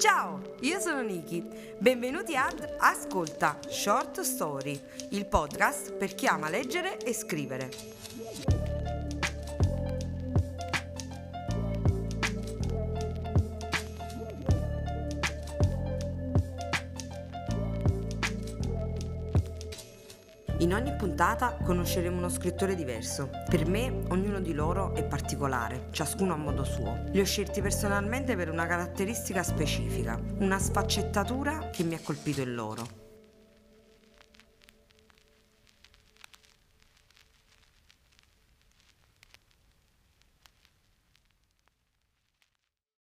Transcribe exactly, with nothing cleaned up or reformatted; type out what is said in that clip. Ciao, io sono Niki. Benvenuti ad Ascolta: Short Story, il podcast per chi ama leggere e scrivere. In ogni puntata conosceremo uno scrittore diverso. Per me ognuno di loro è particolare, ciascuno a modo suo. Li ho scelti personalmente per una caratteristica specifica, una sfaccettatura che mi ha colpito in loro.